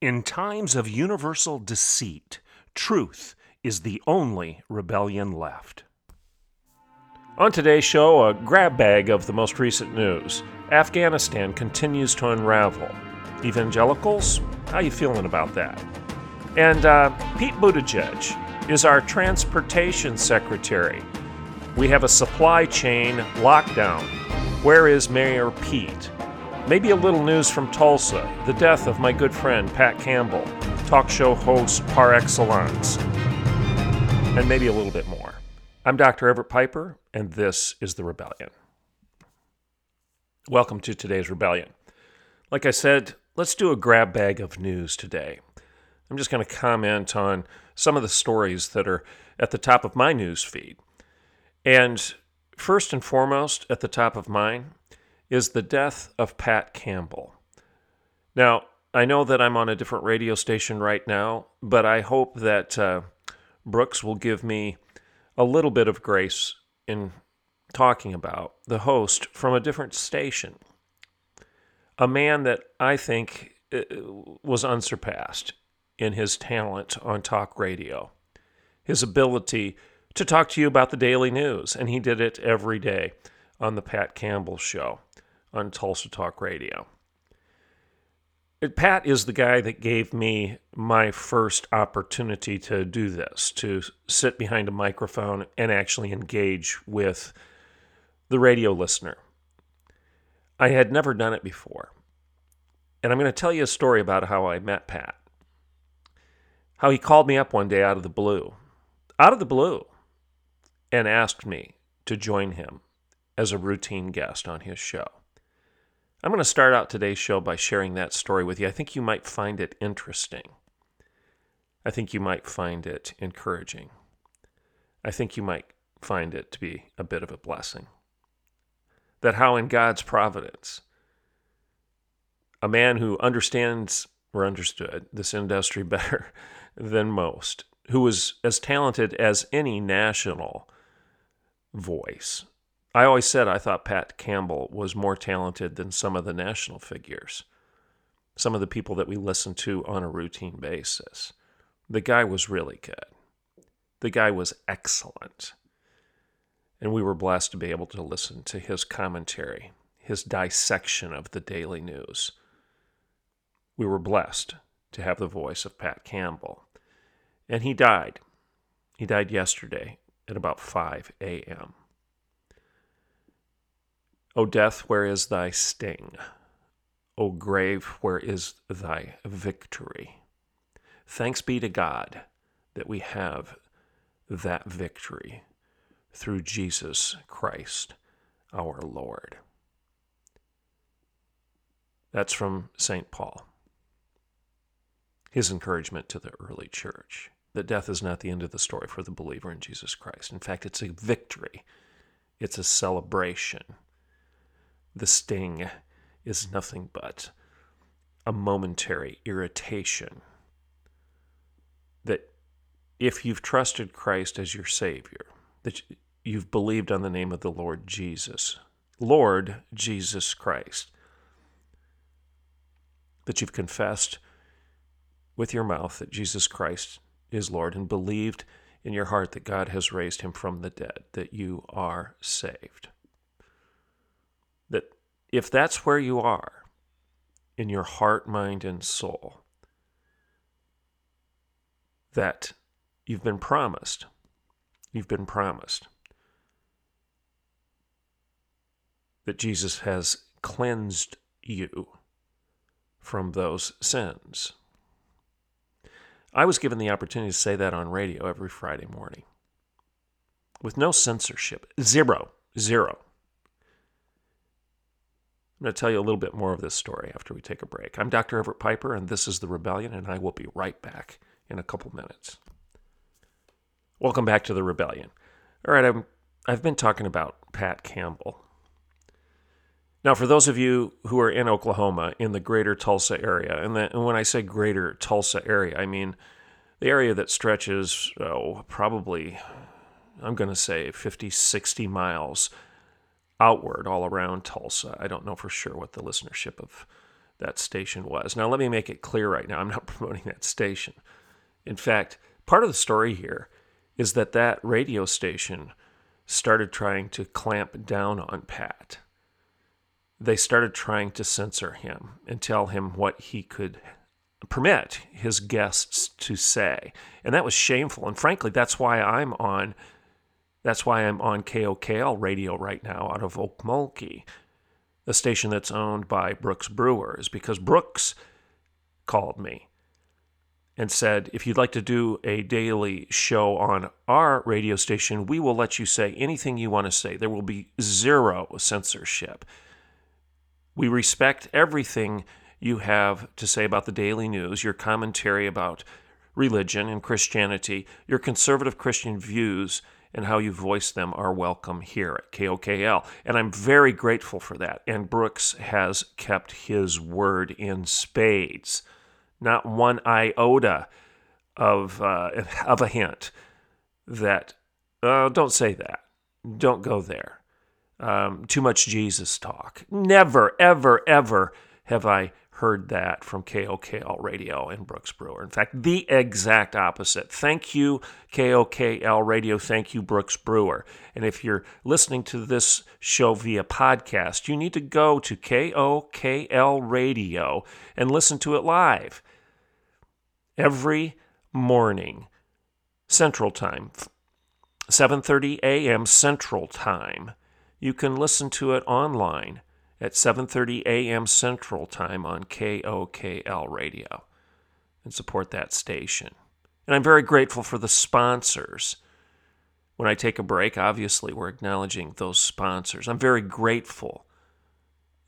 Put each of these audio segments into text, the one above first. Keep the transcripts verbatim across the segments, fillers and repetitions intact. In times of universal deceit, truth is the only rebellion left. On today's show, a grab bag of the most recent news. Afghanistan continues to unravel. Evangelicals, how you feeling about that? And uh, Pete Buttigieg is our transportation secretary. We have a supply chain lockdown. Where is Mayor Pete? Maybe a little news from Tulsa, the death of my good friend Pat Campbell, talk show host par excellence, and maybe a little bit more. I'm Doctor Everett Piper, and this is The Rebellion. Welcome to today's Rebellion. Like I said, let's do a grab bag of news today. I'm just going to comment on some of the stories that are at the top of my news feed. And first and foremost, at the top of mine, is the death of Pat Campbell. Now, I know that I'm on a different radio station right now, but I hope that uh, Brooks will give me a little bit of grace in talking about the host from a different station, a man that I think was unsurpassed in his talent on talk radio, his ability to talk to you about the daily news, and he did it every day on the Pat Campbell Show on Tulsa Talk Radio. Pat is the guy that gave me my first opportunity to do this, to sit behind a microphone and actually engage with the radio listener. I had never done it before. And I'm going to tell you a story about how I met Pat. How he called me up one day out of the blue, out of the blue, and asked me to join him as a routine guest on his show. I'm going to start out today's show by sharing that story with you. I think you might find it interesting. I think you might find it encouraging. I think you might find it to be a bit of a blessing. That how in God's providence, a man who understands or understood this industry better than most, who was as talented as any national voice. I always said I thought Pat Campbell was more talented than some of the national figures, some of the people that we listen to on a routine basis. The guy was really good. The guy was excellent. And we were blessed to be able to listen to his commentary, his dissection of the daily news. We were blessed to have the voice of Pat Campbell. And he died. He died yesterday at about five a.m. O death, where is thy sting? O grave, where is thy victory? Thanks be to God that we have that victory through Jesus Christ, our Lord. That's from Saint Paul. His encouragement to the early church, that death is not the end of the story for the believer in Jesus Christ. In fact, it's a victory. It's a celebration. The sting is nothing but a momentary irritation that if you've trusted Christ as your Savior, that you've believed on the name of the Lord Jesus, Lord Jesus Christ, that you've confessed with your mouth that Jesus Christ is Lord and believed in your heart that God has raised him from the dead, that you are saved. That if that's where you are, in your heart, mind, and soul, that you've been promised, you've been promised that Jesus has cleansed you from those sins. I was given the opportunity to say that on radio every Friday morning with no censorship, zero, zero. I'm going to tell you a little bit more of this story after we take a break. I'm Doctor Everett Piper, and this is The Rebellion, and I will be right back in a couple minutes. Welcome back to The Rebellion. All right, I'm, I've been talking about Pat Campbell. Now, for those of you who are in Oklahoma, in the greater Tulsa area, and, the, and when I say greater Tulsa area, I mean the area that stretches, oh, probably, I'm going to say fifty, sixty miles outward all around Tulsa. I don't know for sure what the listenership of that station was. Now, let me make it clear right now, I'm not promoting that station. In fact, part of the story here is that that radio station started trying to clamp down on Pat. They started trying to censor him and tell him what he could permit his guests to say. And that was shameful. And frankly, that's why I'm on that's why I'm on K O K L radio right now out of Okmulgee, a station that's owned by Brooks Brewer, is because Brooks called me and said, if you'd like to do a daily show on our radio station, we will let you say anything you want to say. There will be zero censorship. We respect everything you have to say about the daily news, your commentary about religion and Christianity, your conservative Christian views, and how you voice them are welcome here at K O K L. And I'm very grateful for that. And Brooks has kept his word in spades. Not one iota of uh, of a hint that, uh, don't say that, don't go there. Um, too much Jesus talk. Never, ever, ever have I heard that from K O K L Radio and Brooks Brewer. In fact, the exact opposite. Thank you, K O K L Radio. Thank you, Brooks Brewer. And if you're listening to this show via podcast, you need to go to K O K L Radio and listen to it live every morning, Central Time, seven thirty a.m. Central Time. You can listen to it online at seven thirty a.m. Central Time on K O K L Radio and support that station. And I'm very grateful for the sponsors. When I take a break, obviously, we're acknowledging those sponsors. I'm very grateful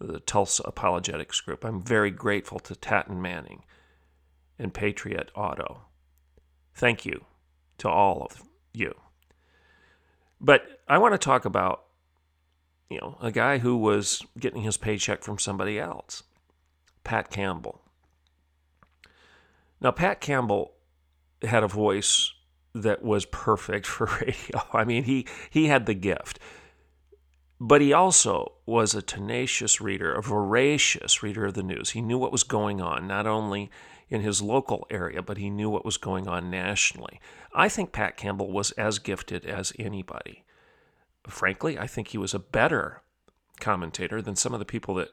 to the Tulsa Apologetics Group. I'm very grateful to Tatton Manning and Patriot Auto. Thank you to all of you. But I want to talk about You know, a guy who was getting his paycheck from somebody else, Pat Campbell. Now, Pat Campbell had a voice that was perfect for radio. I mean, he, he had the gift. But he also was a tenacious reader, a voracious reader of the news. He knew what was going on, not only in his local area, but he knew what was going on nationally. I think Pat Campbell was as gifted as anybody. Frankly, I think he was a better commentator than some of the people that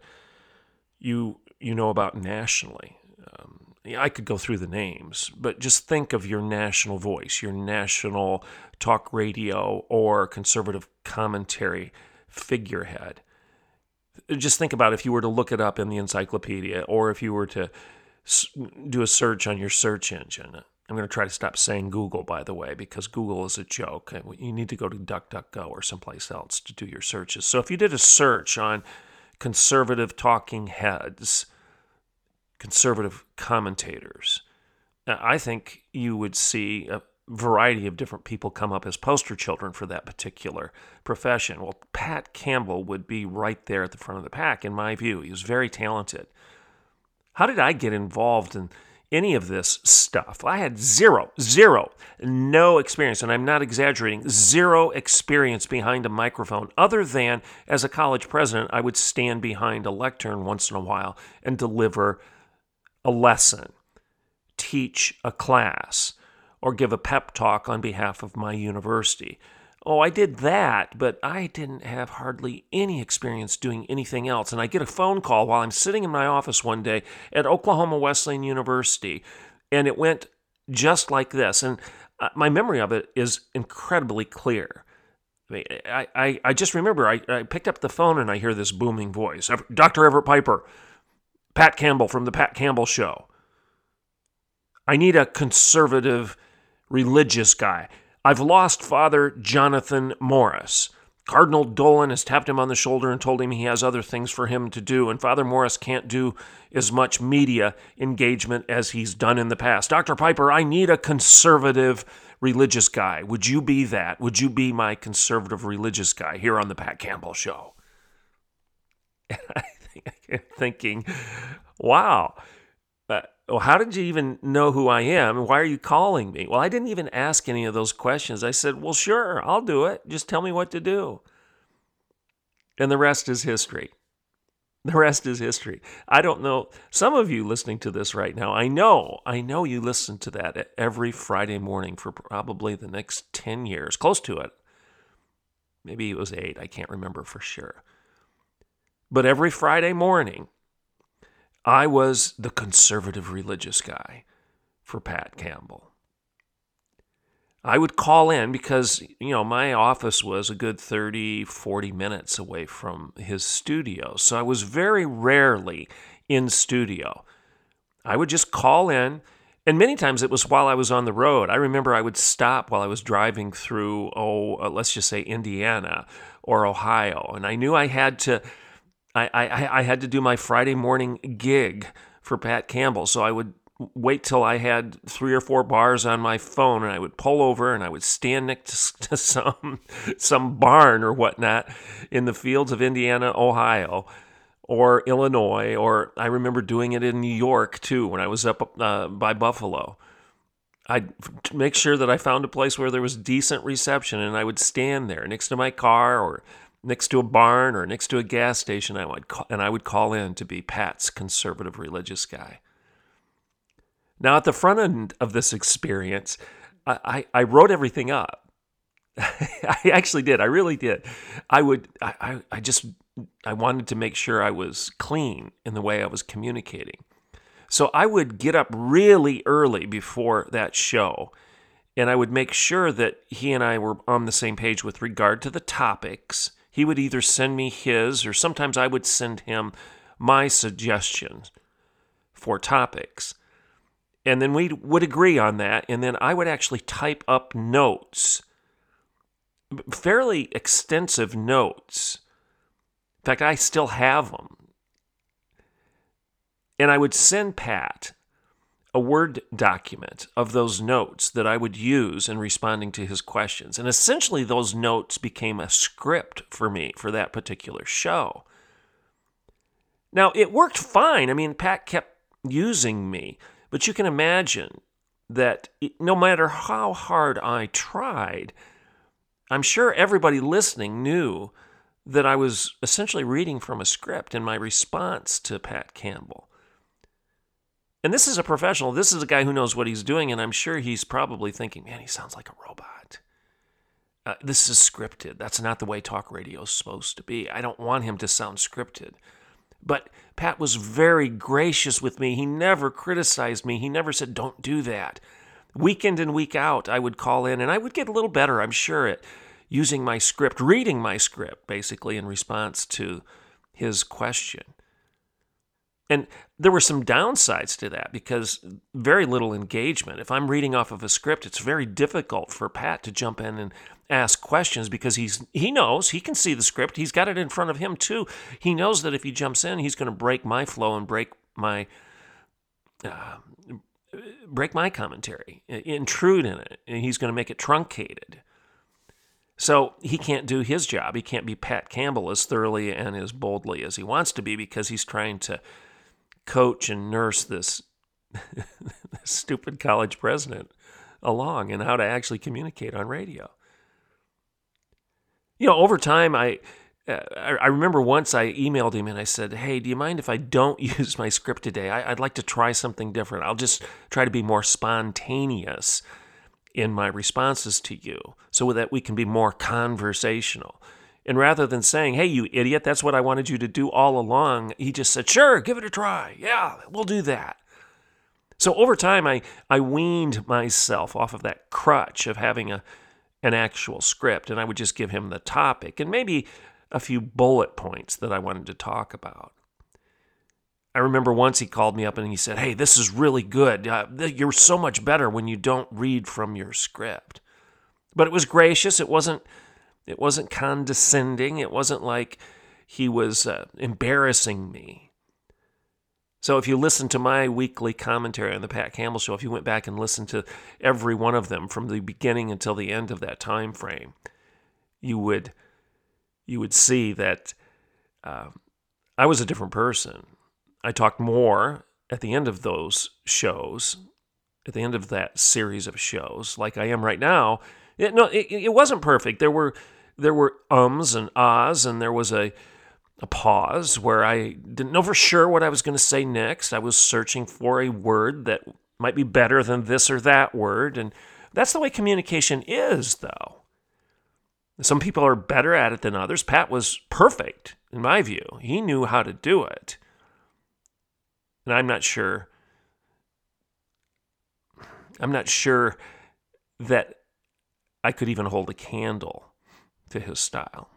you you know about nationally. Um, I could go through the names, but just think of your national voice, your national talk radio or conservative commentary figurehead. Just think about if you were to look it up in the encyclopedia or if you were to do a search on your search engine. I'm going to try to stop saying Google, by the way, because Google is a joke. You need to go to DuckDuckGo or someplace else to do your searches. So if you did a search on conservative talking heads, conservative commentators, I think you would see a variety of different people come up as poster children for that particular profession. Well, Pat Campbell would be right there at the front of the pack, in my view. He was very talented. How did I get involved in any of this stuff? I had zero, zero, no experience, and I'm not exaggerating, zero experience behind a microphone other than as a college president, I would stand behind a lectern once in a while and deliver a lesson, teach a class, or give a pep talk on behalf of my university. Oh, I did that, but I didn't have hardly any experience doing anything else. And I get a phone call while I'm sitting in my office one day at Oklahoma Wesleyan University, and it went just like this. And my memory of it is incredibly clear. I mean, I, I, I just remember I, I picked up the phone and I hear this booming voice. Doctor Everett Piper, Pat Campbell from The Pat Campbell Show. I need a conservative religious guy. I've lost Father Jonathan Morris. Cardinal Dolan has tapped him on the shoulder and told him he has other things for him to do, and Father Morris can't do as much media engagement as he's done in the past. Doctor Piper, I need a conservative religious guy. Would you be that? Would you be my conservative religious guy here on the Pat Campbell Show? And I think, I'm thinking, wow, uh, well, how did you even know who I am? And why are you calling me? Well, I didn't even ask any of those questions. I said, well, sure, I'll do it. Just tell me what to do. And the rest is history. The rest is history. I don't know. Some of you listening to this right now, I know, I know you listen to that every Friday morning for probably the next ten years, close to it. Maybe it was eight. I can't remember for sure. But every Friday morning, I was the conservative religious guy for Pat Campbell. I would call in because, you know, my office was a good thirty, forty minutes away from his studio. So I was very rarely in studio. I would just call in, and many times it was while I was on the road. I remember I would stop while I was driving through, oh, let's just say Indiana or Ohio, and I knew I had to... I, I, I had to do my Friday morning gig for Pat Campbell, so I would wait till I had three or four bars on my phone, and I would pull over, and I would stand next to some some barn or whatnot in the fields of Indiana, Ohio, or Illinois, or I remember doing it in New York, too, when I was up uh, by Buffalo. I'd make sure that I found a place where there was decent reception, and I would stand there next to my car or next to a barn or next to a gas station, I would call, and I would call in to be Pat's conservative religious guy. Now, at the front end of this experience, I, I, I wrote everything up. I actually did. I really did. I would. I, I, I just. I wanted to make sure I was clean in the way I was communicating. So I would get up really early before that show. And I would make sure that he and I were on the same page with regard to the topics. He would either send me his, or sometimes I would send him my suggestions for topics. And then we would agree on that, and then I would actually type up notes, fairly extensive notes. In fact, I still have them. And I would send Pat a Word document of those notes that I would use in responding to his questions. And essentially, those notes became a script for me for that particular show. Now, it worked fine. I mean, Pat kept using me, but you can imagine that no matter how hard I tried, I'm sure everybody listening knew that I was essentially reading from a script in my response to Pat Campbell. And this is a professional. This is a guy who knows what he's doing, and I'm sure he's probably thinking, man, he sounds like a robot. Uh, this is scripted. That's not the way talk radio is supposed to be. I don't want him to sound scripted. But Pat was very gracious with me. He never criticized me. He never said, don't do that. Week in and week out, I would call in, and I would get a little better, I'm sure, at using my script, reading my script, basically, in response to his question. And there were some downsides to that because very little engagement. If I'm reading off of a script, it's very difficult for Pat to jump in and ask questions because he's he knows, he can see the script, he's got it in front of him too. He knows that if he jumps in, he's going to break my flow and break my uh, break my commentary, intrude in it, and he's going to make it truncated. So he can't do his job. He can't be Pat Campbell as thoroughly and as boldly as he wants to be because he's trying to coach and nurse this stupid college president along and how to actually communicate on radio. You know, over time, I uh, I remember once I emailed him and I said, hey, do you mind if I don't use my script today? I, I'd like to try something different. I'll just try to be more spontaneous in my responses to you so that we can be more conversational. And rather than saying, hey, you idiot, that's what I wanted you to do all along, he just said, sure, give it a try. Yeah, we'll do that. So over time, I, I weaned myself off of that crutch of having a an actual script, and I would just give him the topic and maybe a few bullet points that I wanted to talk about. I remember once he called me up and he said, hey, this is really good. Uh, you're so much better when you don't read from your script. But it was gracious. It wasn't... It wasn't condescending. It wasn't like he was uh, embarrassing me. So if you listen to my weekly commentary on the Pat Campbell Show, if you went back and listened to every one of them from the beginning until the end of that time frame, you would you would see that uh, I was a different person. I talked more at the end of those shows, at the end of that series of shows, like I am right now. It, no, it, it wasn't perfect. There were there were ums and ahs, and there was a, a pause where I didn't know for sure what I was going to say next. I was searching for a word that might be better than this or that word, and that's the way communication is, though. Some people are better at it than others. Pat was perfect, in my view. He knew how to do it. And I'm not sure, I'm not sure that I could even hold a candle to his style.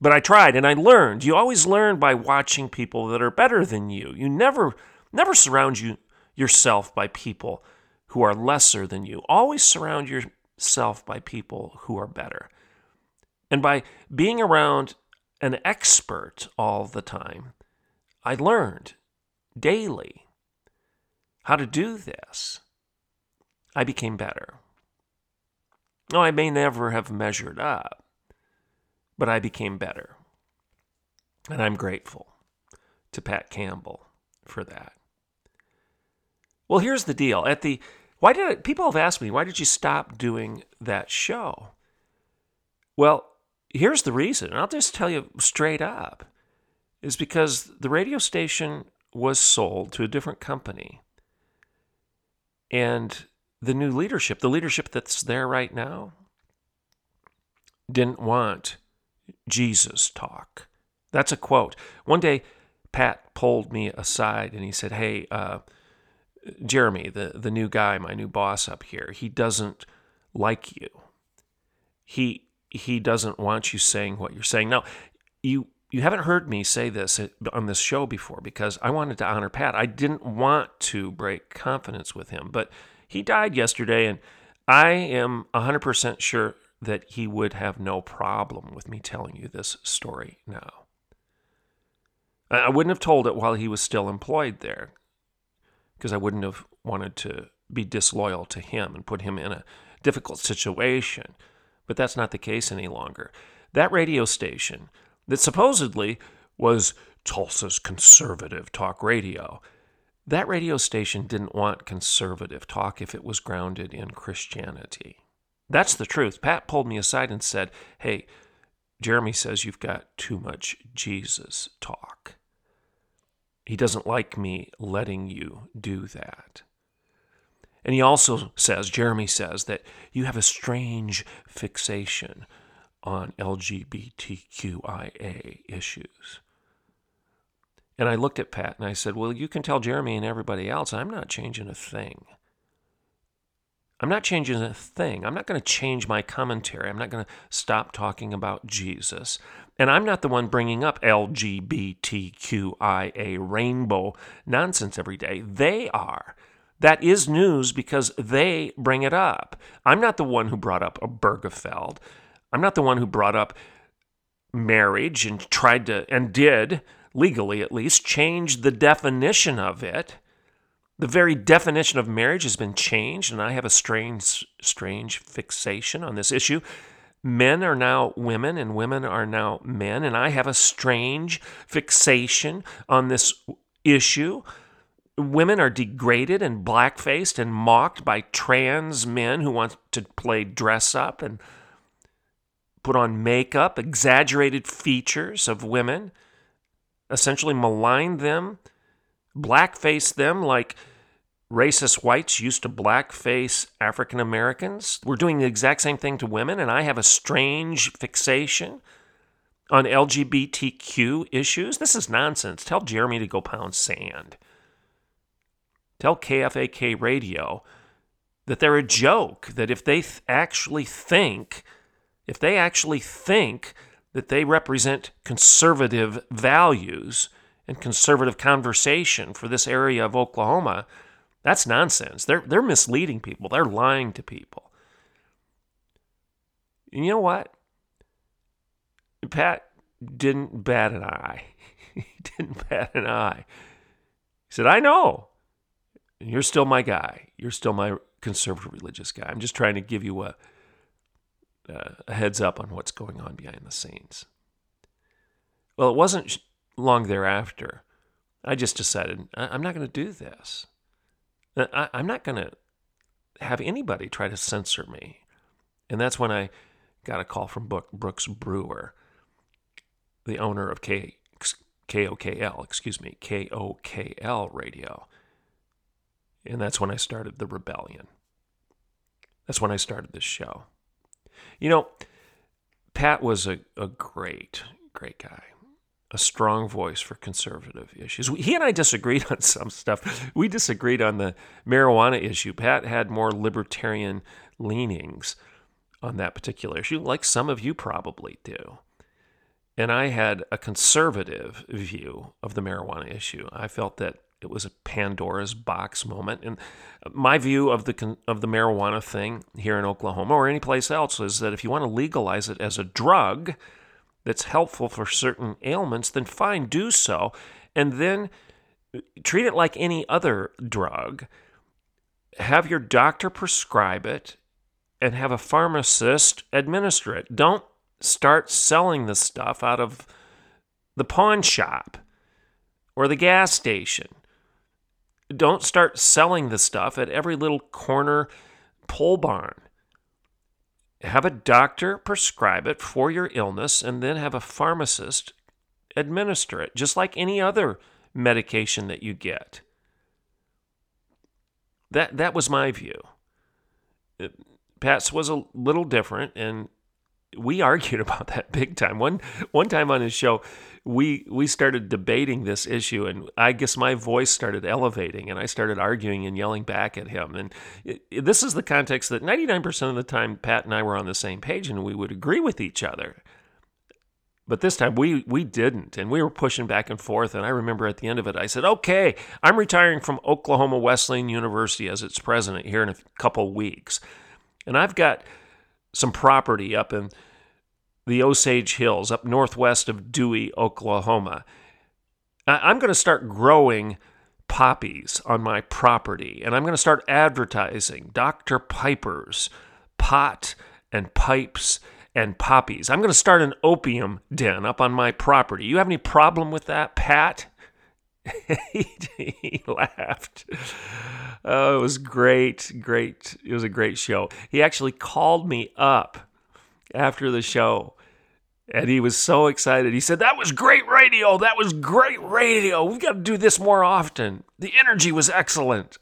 But I tried and I learned. You always learn by watching people that are better than you. You never never surround you, yourself by people who are lesser than you. Always surround yourself by people who are better. And by being around an expert all the time, I learned daily how to do this. I became better. No, I may never have measured up, but I became better. And I'm grateful to Pat Campbell for that. Well, here's the deal. At the why did it, people have asked me, why did you stop doing that show? Well, here's the reason, and I'll just tell you straight up, is because the radio station was sold to a different company. And the new leadership, the leadership that's there right now, didn't want Jesus talk. That's a quote. One day, Pat pulled me aside and he said, hey, uh, Jeremy, the, the new guy, my new boss up here, he doesn't like you. He he doesn't want you saying what you're saying. Now, you, you haven't heard me say this on this show before because I wanted to honor Pat. I didn't want to break confidence with him, but he died yesterday, and I am one hundred percent sure that he would have no problem with me telling you this story now. I wouldn't have told it while he was still employed there, because I wouldn't have wanted to be disloyal to him and put him in a difficult situation. But that's not the case any longer. That radio station that supposedly was Tulsa's conservative talk radio, that radio station didn't want conservative talk if it was grounded in Christianity. That's the truth. Pat pulled me aside and said, hey, Jeremy says you've got too much Jesus talk. He doesn't like me letting you do that. And he also says, Jeremy says, that you have a strange fixation on L G B T Q I A issues. And I looked at Pat and I said, well, you can tell Jeremy and everybody else, I'm not changing a thing. I'm not changing a thing. I'm not going to change my commentary. I'm not going to stop talking about Jesus. And I'm not the one bringing up L G B T Q I A rainbow nonsense every day. They are. That is news because they bring it up. I'm not the one who brought up Obergefell. I'm not the one who brought up marriage and tried to, and did, legally at least, changed the definition of it. The very definition of marriage has been changed, and I have a strange, strange fixation on this issue. Men are now women, and women are now men, and I have a strange fixation on this issue. Women are degraded and blackfaced and mocked by trans men who want to play dress up and put on makeup, exaggerated features of women, essentially malign them, blackface them like racist whites used to blackface African Americans. We're doing the exact same thing to women, and I have a strange fixation on L G B T Q issues. This is nonsense. Tell Jeremy to go pound sand. Tell K F A K radio that they're a joke, that if they th- actually think, if they actually think that they represent conservative values and conservative conversation for this area of Oklahoma, that's nonsense. They're they're misleading people. They're lying to people. And you know what? Pat didn't bat an eye. He didn't bat an eye. He said, I know. And you're still my guy. You're still my conservative religious guy. I'm just trying to give you a, a heads up on what's going on behind the scenes. Well, it wasn't long thereafter. I just decided, I'm not going to do this. I'm not going to have anybody try to censor me. And that's when I got a call from Brooks Brewer, the owner of K, KOKL, excuse me, K O K L radio. And that's when I started The Rebellion. That's when I started this show. You know, Pat was a, a great, great guy. A strong voice for conservative issues. We, he and I disagreed on some stuff. We disagreed on the marijuana issue. Pat had more libertarian leanings on that particular issue, like some of you probably do. And I had a conservative view of the marijuana issue. I felt that it was a Pandora's box moment. And my view of the of the marijuana thing here in Oklahoma or any place else is that if you want to legalize it as a drug that's helpful for certain ailments, then fine, do so. And then treat it like any other drug. Have your doctor prescribe it and have a pharmacist administer it. Don't start selling the stuff out of the pawn shop or the gas station. Don't start selling the stuff at every little corner pole barn. Have a doctor prescribe it for your illness and then have a pharmacist administer it, just like any other medication that you get. That that was my view. Pat's was a little different, and we argued about that big time. One one time on his show, we we started debating this issue, and I guess my voice started elevating, and I started arguing and yelling back at him. And it, it, this is the context that ninety-nine percent of the time Pat and I were on the same page, and we would agree with each other. But this time we we didn't, and we were pushing back and forth. And I remember at the end of it, I said, okay, I'm retiring from Oklahoma Wesleyan University as its president here in a couple weeks. And I've got some property up in the Osage Hills, up northwest of Dewey, Oklahoma. I'm going to start growing poppies on my property, and I'm going to start advertising Doctor Piper's pot and pipes and poppies. I'm going to start an opium den up on my property. You have any problem with that, Pat? he, he laughed. Oh, it was great, great. It was a great show. He actually called me up after the show, and he was so excited. He said, that was great radio. That was great radio. We've got to do this more often. The energy was excellent.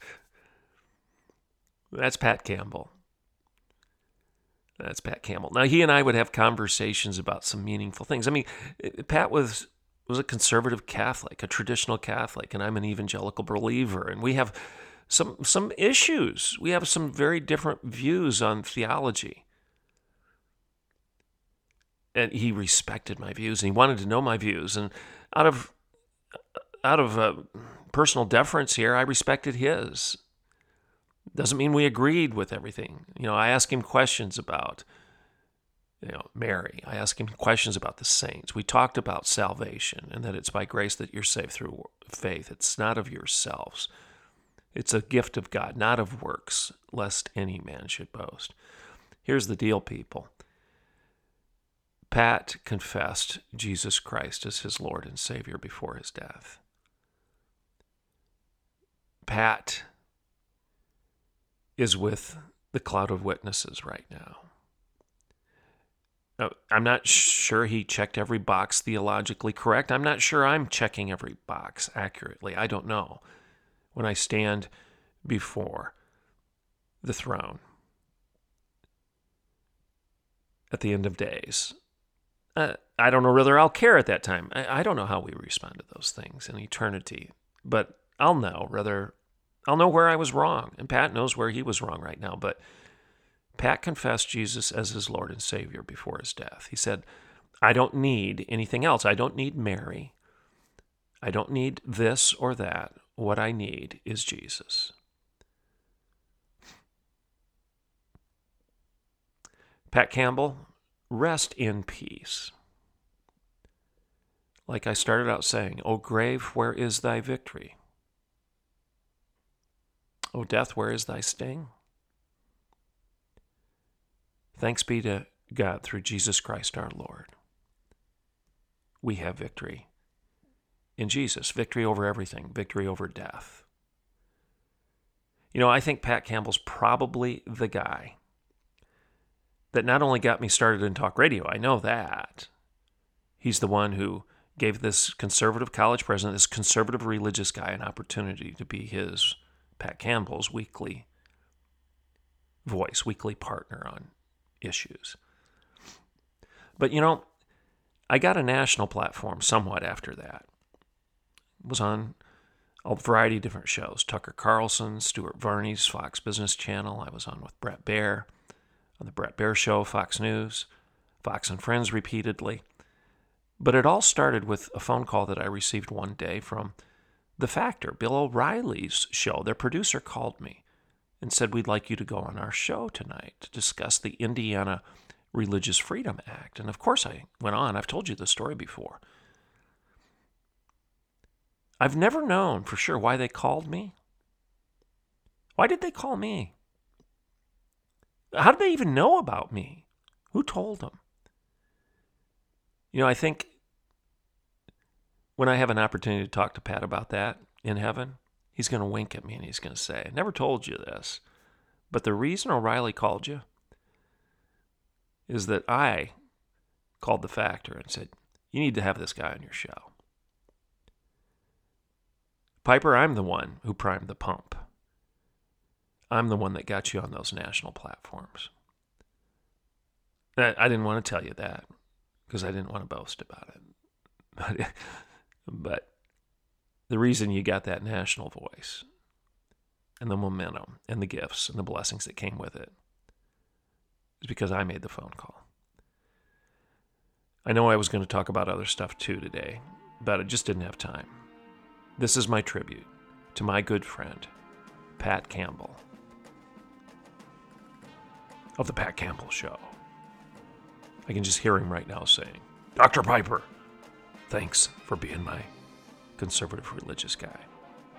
That's Pat Campbell. That's Pat Campbell. Now, he and I would have conversations about some meaningful things. I mean, Pat was... was a conservative Catholic, a traditional Catholic, and I'm an evangelical believer. And we have some some issues. We have some very different views on theology. And he respected my views, and he wanted to know my views. And out of out of uh, personal deference here, I respected his. Doesn't mean we agreed with everything. You know, I asked him questions about You know, Mary. I asked him questions about the saints. We talked about salvation and that it's by grace that you're saved through faith. It's not of yourselves. It's a gift of God, not of works, lest any man should boast. Here's the deal, people. Pat confessed Jesus Christ as his Lord and Savior before his death. Pat is with the cloud of witnesses right now. I'm not sure he checked every box theologically correct. I'm not sure I'm checking every box accurately. I don't know. When I stand before the throne at the end of days, uh, I don't know whether I'll care at that time. I, I don't know how we respond to those things in eternity, but I'll know rather, I'll know where I was wrong, and Pat knows where he was wrong right now, but Pat confessed Jesus as his Lord and Savior before his death. He said, I don't need anything else. I don't need Mary. I don't need this or that. What I need is Jesus. Pat Campbell, rest in peace. Like I started out saying, O grave, where is thy victory? O death, where is thy sting? Thanks be to God through Jesus Christ our Lord. We have victory in Jesus, victory over everything, victory over death. You know, I think Pat Campbell's probably the guy that not only got me started in talk radio, I know that. He's the one who gave this conservative college president, this conservative religious guy, an opportunity to be his, Pat Campbell's, weekly voice, weekly partner on issues. But, you know, I got a national platform somewhat after that. It was on a variety of different shows. Tucker Carlson, Stuart Varney's Fox Business Channel. I was on with Brett Baer on the Brett Baer Show, Fox News, Fox and Friends repeatedly. But it all started with a phone call that I received one day from The Factor, Bill O'Reilly's show. Their producer called me and said, we'd like you to go on our show tonight to discuss the Indiana Religious Freedom Act. And of course I went on. I've told you the story before. I've never known for sure why they called me. Why did they call me? How did they even know about me? Who told them? You know, I think when I have an opportunity to talk to Pat about that in heaven, he's going to wink at me and he's going to say, I never told you this, but the reason O'Reilly called you is that I called The Factor and said, you need to have this guy on your show. Piper, I'm the one who primed the pump. I'm the one that got you on those national platforms. I didn't want to tell you that because I didn't want to boast about it. But, but the reason you got that national voice and the momentum and the gifts and the blessings that came with it is because I made the phone call. I know I was going to talk about other stuff too today, but I just didn't have time. This is my tribute to my good friend, Pat Campbell, of The Pat Campbell Show. I can just hear him right now saying, Doctor Piper, thanks for being my conservative religious guy.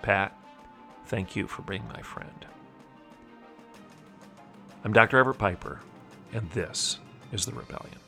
Pat, thank you for being my friend. I'm Doctor Everett Piper, and this is The Rebellion.